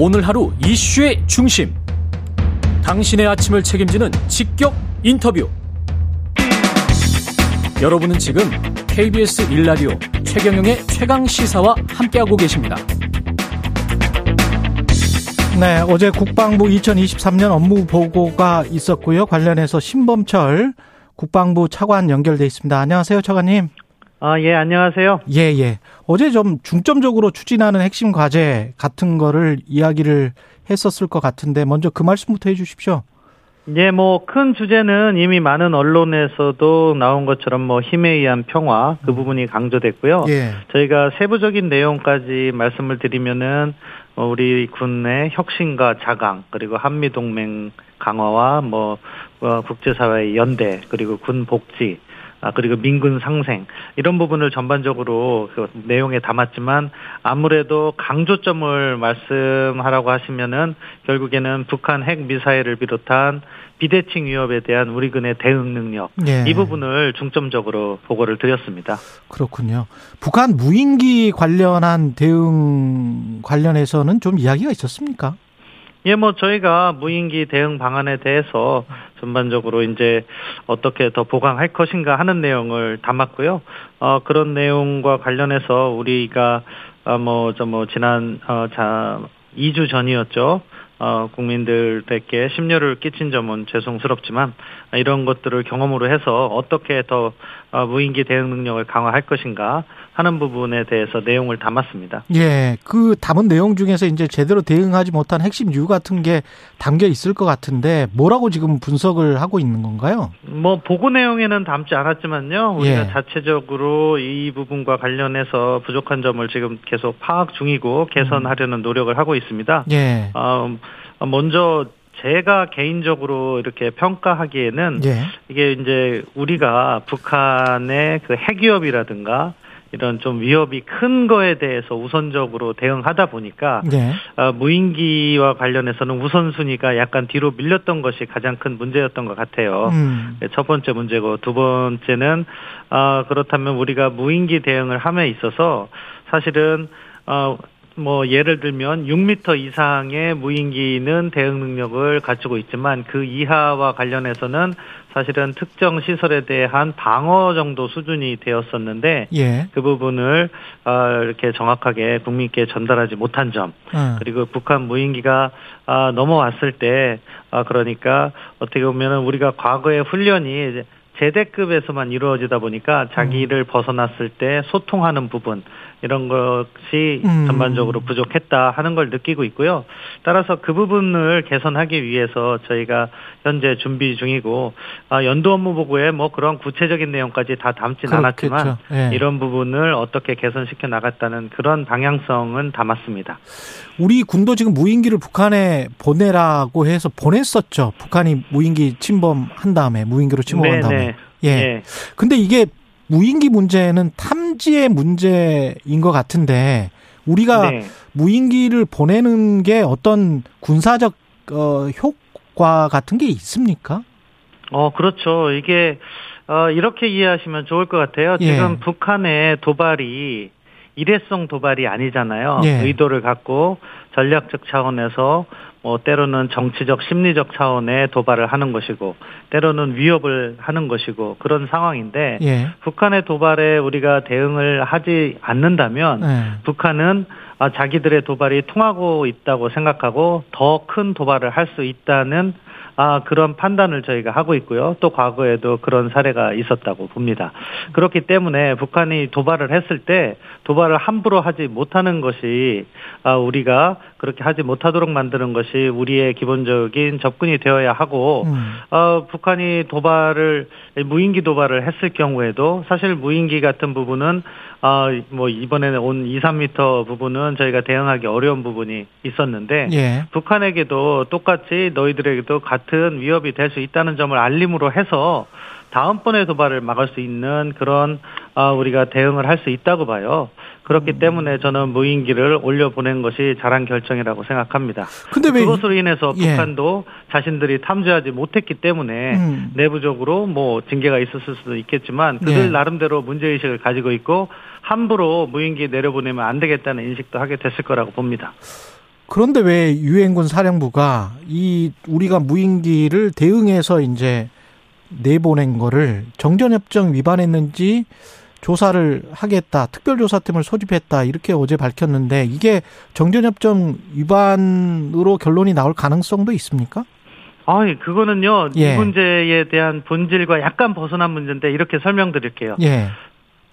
오늘 하루 이슈의 중심, 당신의 아침을 책임지는 직격 인터뷰. 여러분은 지금 KBS 1라디오 최경영의 최강시사와 함께하고 계십니다. 네, 어제 국방부 2023년 업무 보고가 있었고요. 관련해서 신범철 국방부 차관 연결돼 있습니다. 안녕하세요, 차관님. 아, 예, 안녕하세요. 예, 예. 어제 좀 중점적으로 추진하는 핵심 과제 같은 거를 이야기를 했었을 것 같은데 먼저 그 말씀부터 해 주십시오. 예, 뭐 큰 주제는 이미 많은 언론에서도 나온 것처럼 힘에 의한 평화 그 부분이 강조됐고요. 예. 저희가 세부적인 내용까지 말씀을 드리면은 우리 군의 혁신과 자강, 그리고 한미 동맹 강화와 국제 사회의 연대, 그리고 군 복지, 그리고 민군 상생, 이런 부분을 전반적으로 그 내용에 담았지만 아무래도 강조점을 말씀하라고 하시면은 결국에는 북한 핵 미사일을 비롯한 비대칭 위협에 대한 우리 군의 대응 능력, 예, 이 부분을 중점적으로 보고를 드렸습니다. 그렇군요. 북한 무인기 관련한 대응 관련해서는 좀 이야기가 있었습니까? 예, 저희가 무인기 대응 방안에 대해서 전반적으로 이제 어떻게 더 보강할 것인가 하는 내용을 담았고요. 그런 내용과 관련해서 우리가 지난 2주 전이었죠. 국민들께 심려를 끼친 점은 죄송스럽지만 이런 것들을 경험으로 해서 어떻게 더 무인기 대응 능력을 강화할 것인가 하는 부분에 대해서 내용을 담았습니다. 예, 그 담은 내용 중에서 이제 제대로 대응하지 못한 핵심 이유 같은 게 담겨 있을 것 같은데 뭐라고 지금 분석을 하고 있는 건가요? 보고 내용에는 담지 않았지만요. 우리가 자체적으로 이 부분과 관련해서 부족한 점을 지금 계속 파악 중이고 개선하려는 노력을 하고 있습니다. 예. 먼저 제가 개인적으로 이렇게 평가하기에는 이게 이제 우리가 북한의 그 핵 위협이라든가 이런 좀 위협이 큰 거에 대해서 우선적으로 대응하다 보니까 무인기와 관련해서는 우선순위가 약간 뒤로 밀렸던 것이 가장 큰 문제였던 것 같아요. 첫 번째 문제고, 두 번째는 그렇다면 우리가 무인기 대응을 함에 있어서 사실은 예를 들면 6m 이상의 무인기는 대응 능력을 갖추고 있지만 그 이하와 관련해서는 사실은 특정 시설에 대한 방어 정도 수준이 되었었는데 그 부분을 이렇게 정확하게 국민께 전달하지 못한 점, 그리고 북한 무인기가 넘어왔을 때 그러니까 어떻게 보면 우리가 과거의 훈련이 제대급에서만 이루어지다 보니까 자기를 벗어났을 때 소통하는 부분, 이런 것이 전반적으로 부족했다 하는 걸 느끼고 있고요. 따라서 그 부분을 개선하기 위해서 저희가 현재 준비 중이고, 연도 업무 보고에 그런 구체적인 내용까지 다 담진 않았지만 이런 부분을 어떻게 개선시켜 나갔다는 그런 방향성은 담았습니다. 우리 군도 지금 무인기를 북한에 보내라고 해서 보냈었죠. 북한이 무인기 침범한 다음에, 무인기로 침범한 다음에. 예. 근데 이게 무인기 문제는 탐지의 문제인 것 같은데 우리가 무인기를 보내는 게 어떤 군사적 효과 같은 게 있습니까? 그렇죠. 이게 이렇게 이해하시면 좋을 것 같아요. 지금 북한의 도발이 일회성 도발이 아니잖아요. 의도를 갖고 전략적 차원에서 때로는 정치적, 심리적 차원의 도발을 하는 것이고 때로는 위협을 하는 것이고 그런 상황인데 북한의 도발에 우리가 대응을 하지 않는다면 북한은 자기들의 도발이 통하고 있다고 생각하고 더 큰 도발을 할 수 있다는 그런 판단을 저희가 하고 있고요. 또 과거에도 그런 사례가 있었다고 봅니다. 그렇기 때문에 북한이 도발을 했을 때 도발을 함부로 하지 못하는 것이, 우리가 그렇게 하지 못하도록 만드는 것이 우리의 기본적인 접근이 되어야 하고, 북한이 무인기 도발을 했을 경우에도 사실 무인기 같은 부분은 이번에 온 2, 3m 부분은 저희가 대응하기 어려운 부분이 있었는데 북한에게도 똑같이 너희들에게도 같은 위협이 될 수 있다는 점을 알림으로 해서 다음번에 도발을 막을 수 있는 그런 우리가 대응을 할 수 있다고 봐요. 그렇기 때문에 저는 무인기를 올려보낸 것이 잘한 결정이라고 생각합니다. 근데 그것으로 인해서 북한도 자신들이 탐지하지 못했기 때문에 내부적으로 징계가 있었을 수도 있겠지만 그들 나름대로 문제의식을 가지고 있고 함부로 무인기 내려보내면 안 되겠다는 인식도 하게 됐을 거라고 봅니다. 그런데 왜 유엔군 사령부가 이 우리가 무인기를 대응해서 이제 내보낸 거를 정전협정 위반했는지 조사를 하겠다, 특별조사팀을 소집했다 이렇게 어제 밝혔는데 이게 정전협정 위반으로 결론이 나올 가능성도 있습니까? 아니, 그거는요, 이 문제에 대한 본질과 약간 벗어난 문제인데 이렇게 설명드릴게요. 예.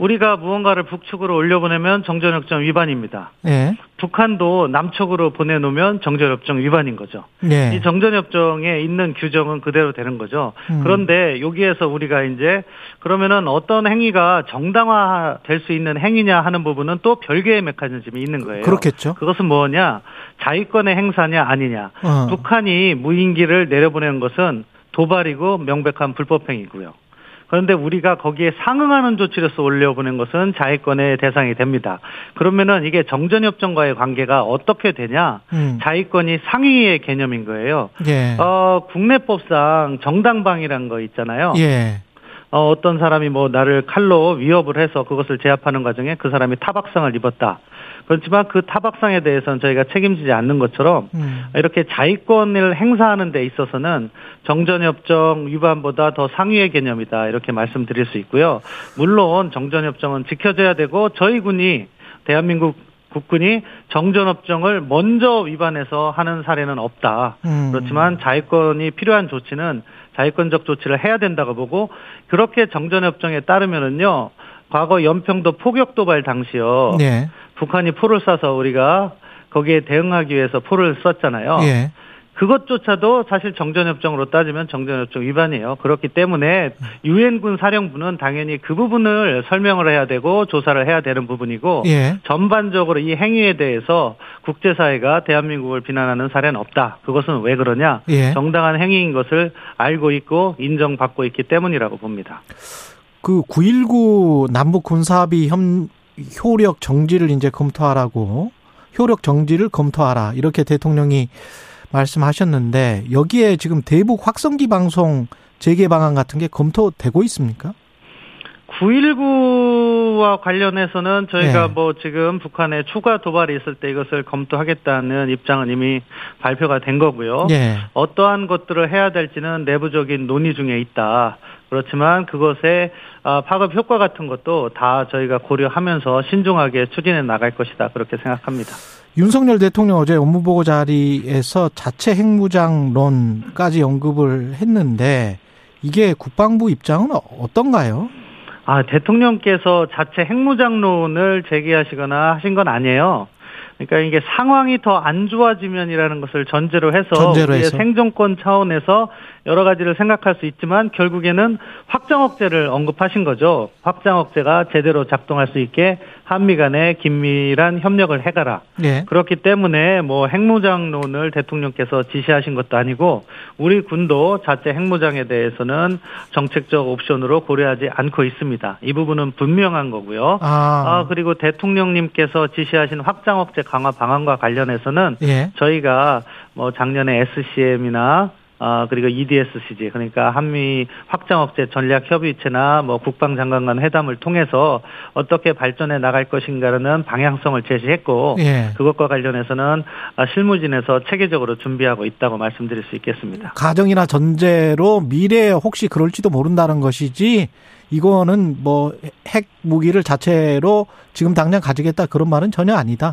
우리가 무언가를 북측으로 올려보내면 정전협정 위반입니다. 예. 북한도 남측으로 보내놓으면 정전협정 위반인 거죠. 예. 이 정전협정에 있는 규정은 그대로 되는 거죠. 그런데 여기에서 우리가 이제 그러면은 어떤 행위가 정당화될 수 있는 행위냐 하는 부분은 또 별개의 메커니즘이 있는 거예요. 그렇겠죠. 그것은 뭐냐? 자위권의 행사냐 아니냐. 북한이 무인기를 내려보내는 것은 도발이고 명백한 불법행위고요. 그런데 우리가 거기에 상응하는 조치로서 올려보낸 것은 자위권의 대상이 됩니다. 그러면은 이게 정전협정과의 관계가 어떻게 되냐? 자위권이 상위의 개념인 거예요. 예. 국내법상 정당방위란 거 있잖아요. 예. 어떤 사람이 뭐 나를 칼로 위협을 해서 그것을 제압하는 과정에 그 사람이 타박상을 입었다. 그렇지만 그 타박상에 대해서는 저희가 책임지지 않는 것처럼 이렇게 자위권을 행사하는 데 있어서는 정전협정 위반보다 더 상위의 개념이다 이렇게 말씀드릴 수 있고요. 물론 정전협정은 지켜져야 되고 저희 군이 대한민국 국군이 정전협정을 먼저 위반해서 하는 사례는 없다. 그렇지만 자위권이 필요한 조치는 자위권적 조치를 해야 된다고 보고 그렇게 정전협정에 따르면은요. 과거 연평도 포격도발 당시요. 네. 북한이 포를 쏴서 우리가 거기에 대응하기 위해서 포를 쐈잖아요. 예. 그것조차도 사실 정전협정으로 따지면 정전협정 위반이에요. 그렇기 때문에 유엔군 사령부는 당연히 그 부분을 설명을 해야 되고 조사를 해야 되는 부분이고 예. 전반적으로 이 행위에 대해서 국제사회가 대한민국을 비난하는 사례는 없다. 그것은 왜 그러냐? 예. 정당한 행위인 것을 알고 있고 인정받고 있기 때문이라고 봅니다. 그 9.19 남북군사합의 효력 정지를 이제 검토하라고 효력 정지를 검토하라 이렇게 대통령이 말씀하셨는데 여기에 지금 대북 확성기 방송 재개 방안 같은 게 검토되고 있습니까? 9.19와 관련해서는 저희가 네. 뭐 지금 북한에 추가 도발이 있을 때 이것을 검토하겠다는 입장은 이미 발표가 된 거고요. 네. 어떠한 것들을 해야 될지는 내부적인 논의 중에 있다. 그렇지만 그것의 파급 효과 같은 것도 다 저희가 고려하면서 신중하게 추진해 나갈 것이다. 그렇게 생각합니다. 윤석열 대통령 어제 업무보고 자리에서 자체 핵무장론까지 언급을 했는데 이게 국방부 입장은 어떤가요? 대통령께서 자체 핵무장론을 제기하시거나 하신 건 아니에요. 그러니까 이게 상황이 더 안 좋아지면이라는 것을 전제로 우리의 해서. 생존권 차원에서 여러 가지를 생각할 수 있지만 결국에는 확장 억제를 언급하신 거죠. 확장 억제가 제대로 작동할 수 있게 한미 간의 긴밀한 협력을 해가라. 네. 그렇기 때문에 뭐 핵무장론을 대통령께서 지시하신 것도 아니고 우리 군도 자체 핵무장에 대해서는 정책적 옵션으로 고려하지 않고 있습니다. 이 부분은 분명한 거고요. 그리고 대통령님께서 지시하신 확장 억제 강화 방안과 관련해서는 예. 저희가 뭐 작년에 SCM이나 그리고 EDSCG 그러니까 한미 확장 억제 전략 협의체나 뭐 국방장관 간 회담을 통해서 어떻게 발전해 나갈 것인가라는 방향성을 제시했고 예. 그것과 관련해서는 실무진에서 체계적으로 준비하고 있다고 말씀드릴 수 있겠습니다. 가정이나 전제로 미래에 혹시 그럴지도 모른다는 것이지 이거는 뭐 핵 무기를 자체로 지금 당장 가지겠다 그런 말은 전혀 아니다.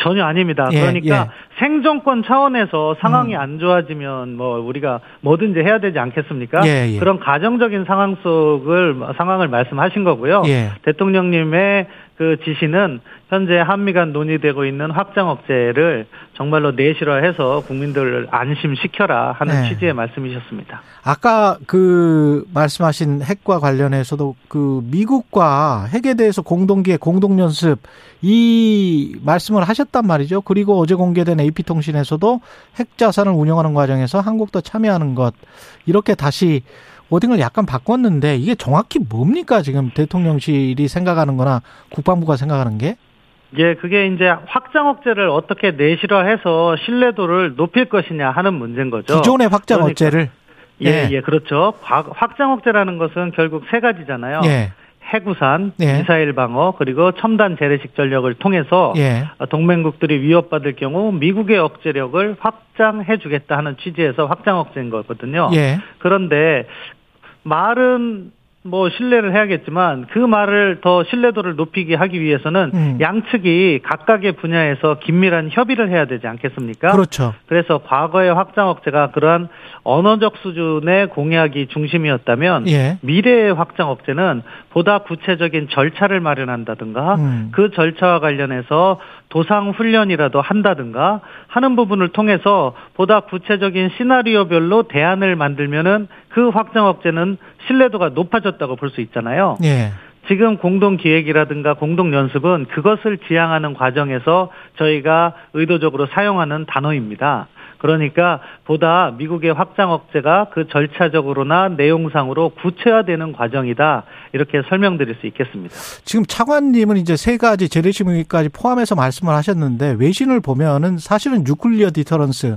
전혀 아닙니다. 예, 그러니까 예. 생존권 차원에서 상황이 안 좋아지면 뭐 우리가 뭐든지 해야 되지 않겠습니까? 예, 예. 그런 가정적인 상황을 말씀하신 거고요. 예. 대통령님의 그 지시는 현재 한미 간 논의되고 있는 확장 억제를 정말로 내실화해서 국민들을 안심시켜라 하는 예. 취지의 말씀이셨습니다. 아까 그 말씀하신 핵과 관련해서도 그 미국과 핵에 대해서 공동기획, 공동연습 이 말씀을 하셨단 말이죠. 그리고 어제 공개된 AP통신에서도 핵자산을 운영하는 과정에서 한국도 참여하는 것 이렇게 다시 워딩을 약간 바꿨는데 이게 정확히 뭡니까? 지금 대통령실이 생각하는 거나 국방부가 생각하는 게? 예, 그게 이제 확장 억제를 어떻게 내실화해서 신뢰도를 높일 것이냐 하는 문제인 거죠. 기존의 확장 억제를? 그러니까. 예, 그렇죠. 확장 억제라는 것은 결국 세 가지잖아요. 예. 해구산, 예. 미사일 방어 그리고 첨단 재래식 전력을 통해서 예. 동맹국들이 위협받을 경우 미국의 억제력을 확장해 주겠다 하는 취지에서 확장 억제인 거거든요. 예. 그런데 말은 뭐 신뢰를 해야겠지만 그 말을 더 신뢰도를 높이게 하기 위해서는 양측이 각각의 분야에서 긴밀한 협의를 해야 되지 않겠습니까? 그렇죠. 그래서 과거의 확장 억제가 그러한 언어적 수준의 공약이 중심이었다면 예. 미래의 확장 억제는 보다 구체적인 절차를 마련한다든가 그 절차와 관련해서 도상 훈련이라도 한다든가 하는 부분을 통해서 보다 구체적인 시나리오별로 대안을 만들면은 그 확장 억제는 신뢰도가 높아졌다고 볼 수 있잖아요. 예. 지금 공동기획이라든가 공동연습은 그것을 지향하는 과정에서 저희가 의도적으로 사용하는 단어입니다. 그러니까 보다 미국의 확장 억제가 그 절차적으로나 내용상으로 구체화되는 과정이다. 이렇게 설명드릴 수 있겠습니다. 지금 차관님은 이제 세 가지 재래식 무기까지 포함해서 말씀을 하셨는데 외신을 보면은 사실은 뉴클리어 디터런스,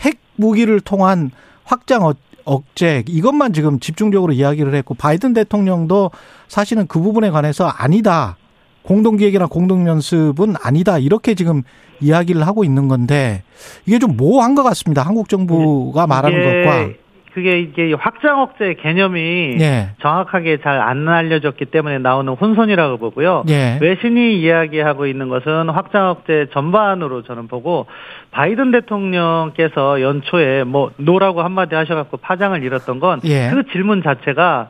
핵 무기를 통한 확장 억제 이것만 지금 집중적으로 이야기를 했고 바이든 대통령도 사실은 그 부분에 관해서 아니다. 공동기획이나 공동연습은 아니다. 이렇게 지금 이야기를 하고 있는 건데 이게 좀 모호한 것 같습니다. 한국 정부가 말하는 것과. 그게 이게 확장 억제 개념이 예. 정확하게 잘 안 알려졌기 때문에 나오는 혼선이라고 보고요. 예. 외신이 이야기하고 있는 것은 확장 억제 전반으로 저는 보고 바이든 대통령께서 연초에 뭐 노라고 한마디 하셔갖고 파장을 잃었던 건 그 예. 질문 자체가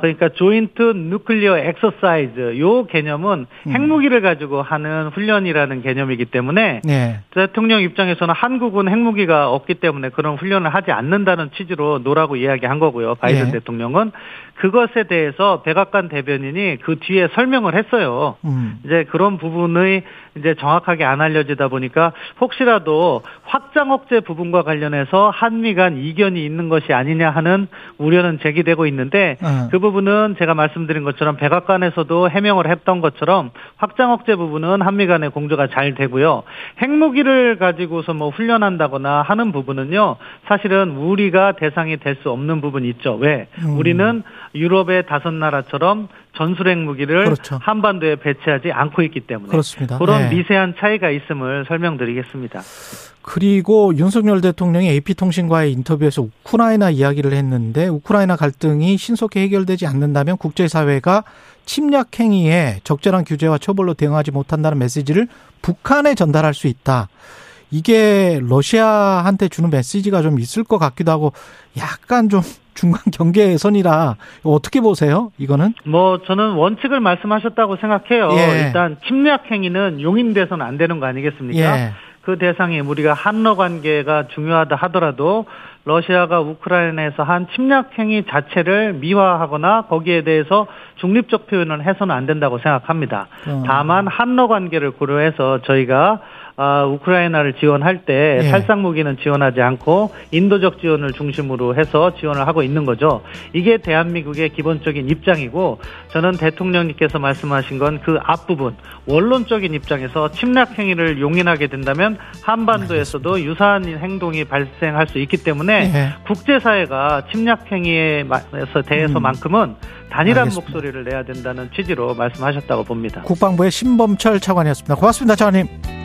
그러니까 조인트 뉴클리어 엑서사이즈 요 개념은 핵무기를 가지고 하는 훈련이라는 개념이기 때문에 네. 대통령 입장에서는 한국은 핵무기가 없기 때문에 그런 훈련을 하지 않는다는 취지로 노라고 이야기한 거고요. 바이든 네. 대통령은 그것에 대해서 백악관 대변인이 그 뒤에 설명을 했어요. 이제 그런 부분의 이제 정확하게 안 알려지다 보니까 혹시라도 확장 억제 부분과 관련해서 한미 간 이견이 있는 것이 아니냐 하는 우려는 제기되고 있는데 그 부분은 제가 말씀드린 것처럼 백악관에서도 해명을 했던 것처럼 확장 억제 부분은 한미 간의 공조가 잘 되고요. 핵무기를 가지고서 뭐 훈련한다거나 하는 부분은요. 사실은 우리가 대상이 될 수 없는 부분이 있죠. 왜? 우리는 유럽의 5나라처럼 전술핵 무기를 그렇죠. 한반도에 배치하지 않고 있기 때문에 그렇습니다. 그런 네. 미세한 차이가 있음을 설명드리겠습니다. 그리고 윤석열 대통령이 AP통신과의 인터뷰에서 우크라이나 이야기를 했는데 우크라이나 갈등이 신속히 해결되지 않는다면 국제사회가 침략 행위에 적절한 규제와 처벌로 대응하지 못한다는 메시지를 북한에 전달할 수 있다. 이게 러시아한테 주는 메시지가 좀 있을 것 같기도 하고 약간 좀 중간 경계선이라 어떻게 보세요? 이거는? 뭐 저는 원칙을 말씀하셨다고 생각해요. 예. 일단 침략 행위는 용인돼서는 안 되는 거 아니겠습니까? 예. 그 대상이 우리가 한러 관계가 중요하다 하더라도 러시아가 우크라이나에서 한 침략 행위 자체를 미화하거나 거기에 대해서 중립적 표현을 해서는 안 된다고 생각합니다. 다만 한러 관계를 고려해서 저희가 우크라이나를 지원할 때 예. 살상 무기는 지원하지 않고 인도적 지원을 중심으로 해서 지원을 하고 있는 거죠. 이게 대한민국의 기본적인 입장이고 저는 대통령님께서 말씀하신 건 그 앞부분 원론적인 입장에서 침략 행위를 용인하게 된다면 한반도에서도 유사한 행동이 발생할 수 있기 때문에 예. 국제사회가 침략 행위에 대해서만큼은 단일한 알겠습니다. 목소리를 내야 된다는 취지로 말씀하셨다고 봅니다. 국방부의 신범철 차관이었습니다. 고맙습니다, 차관님.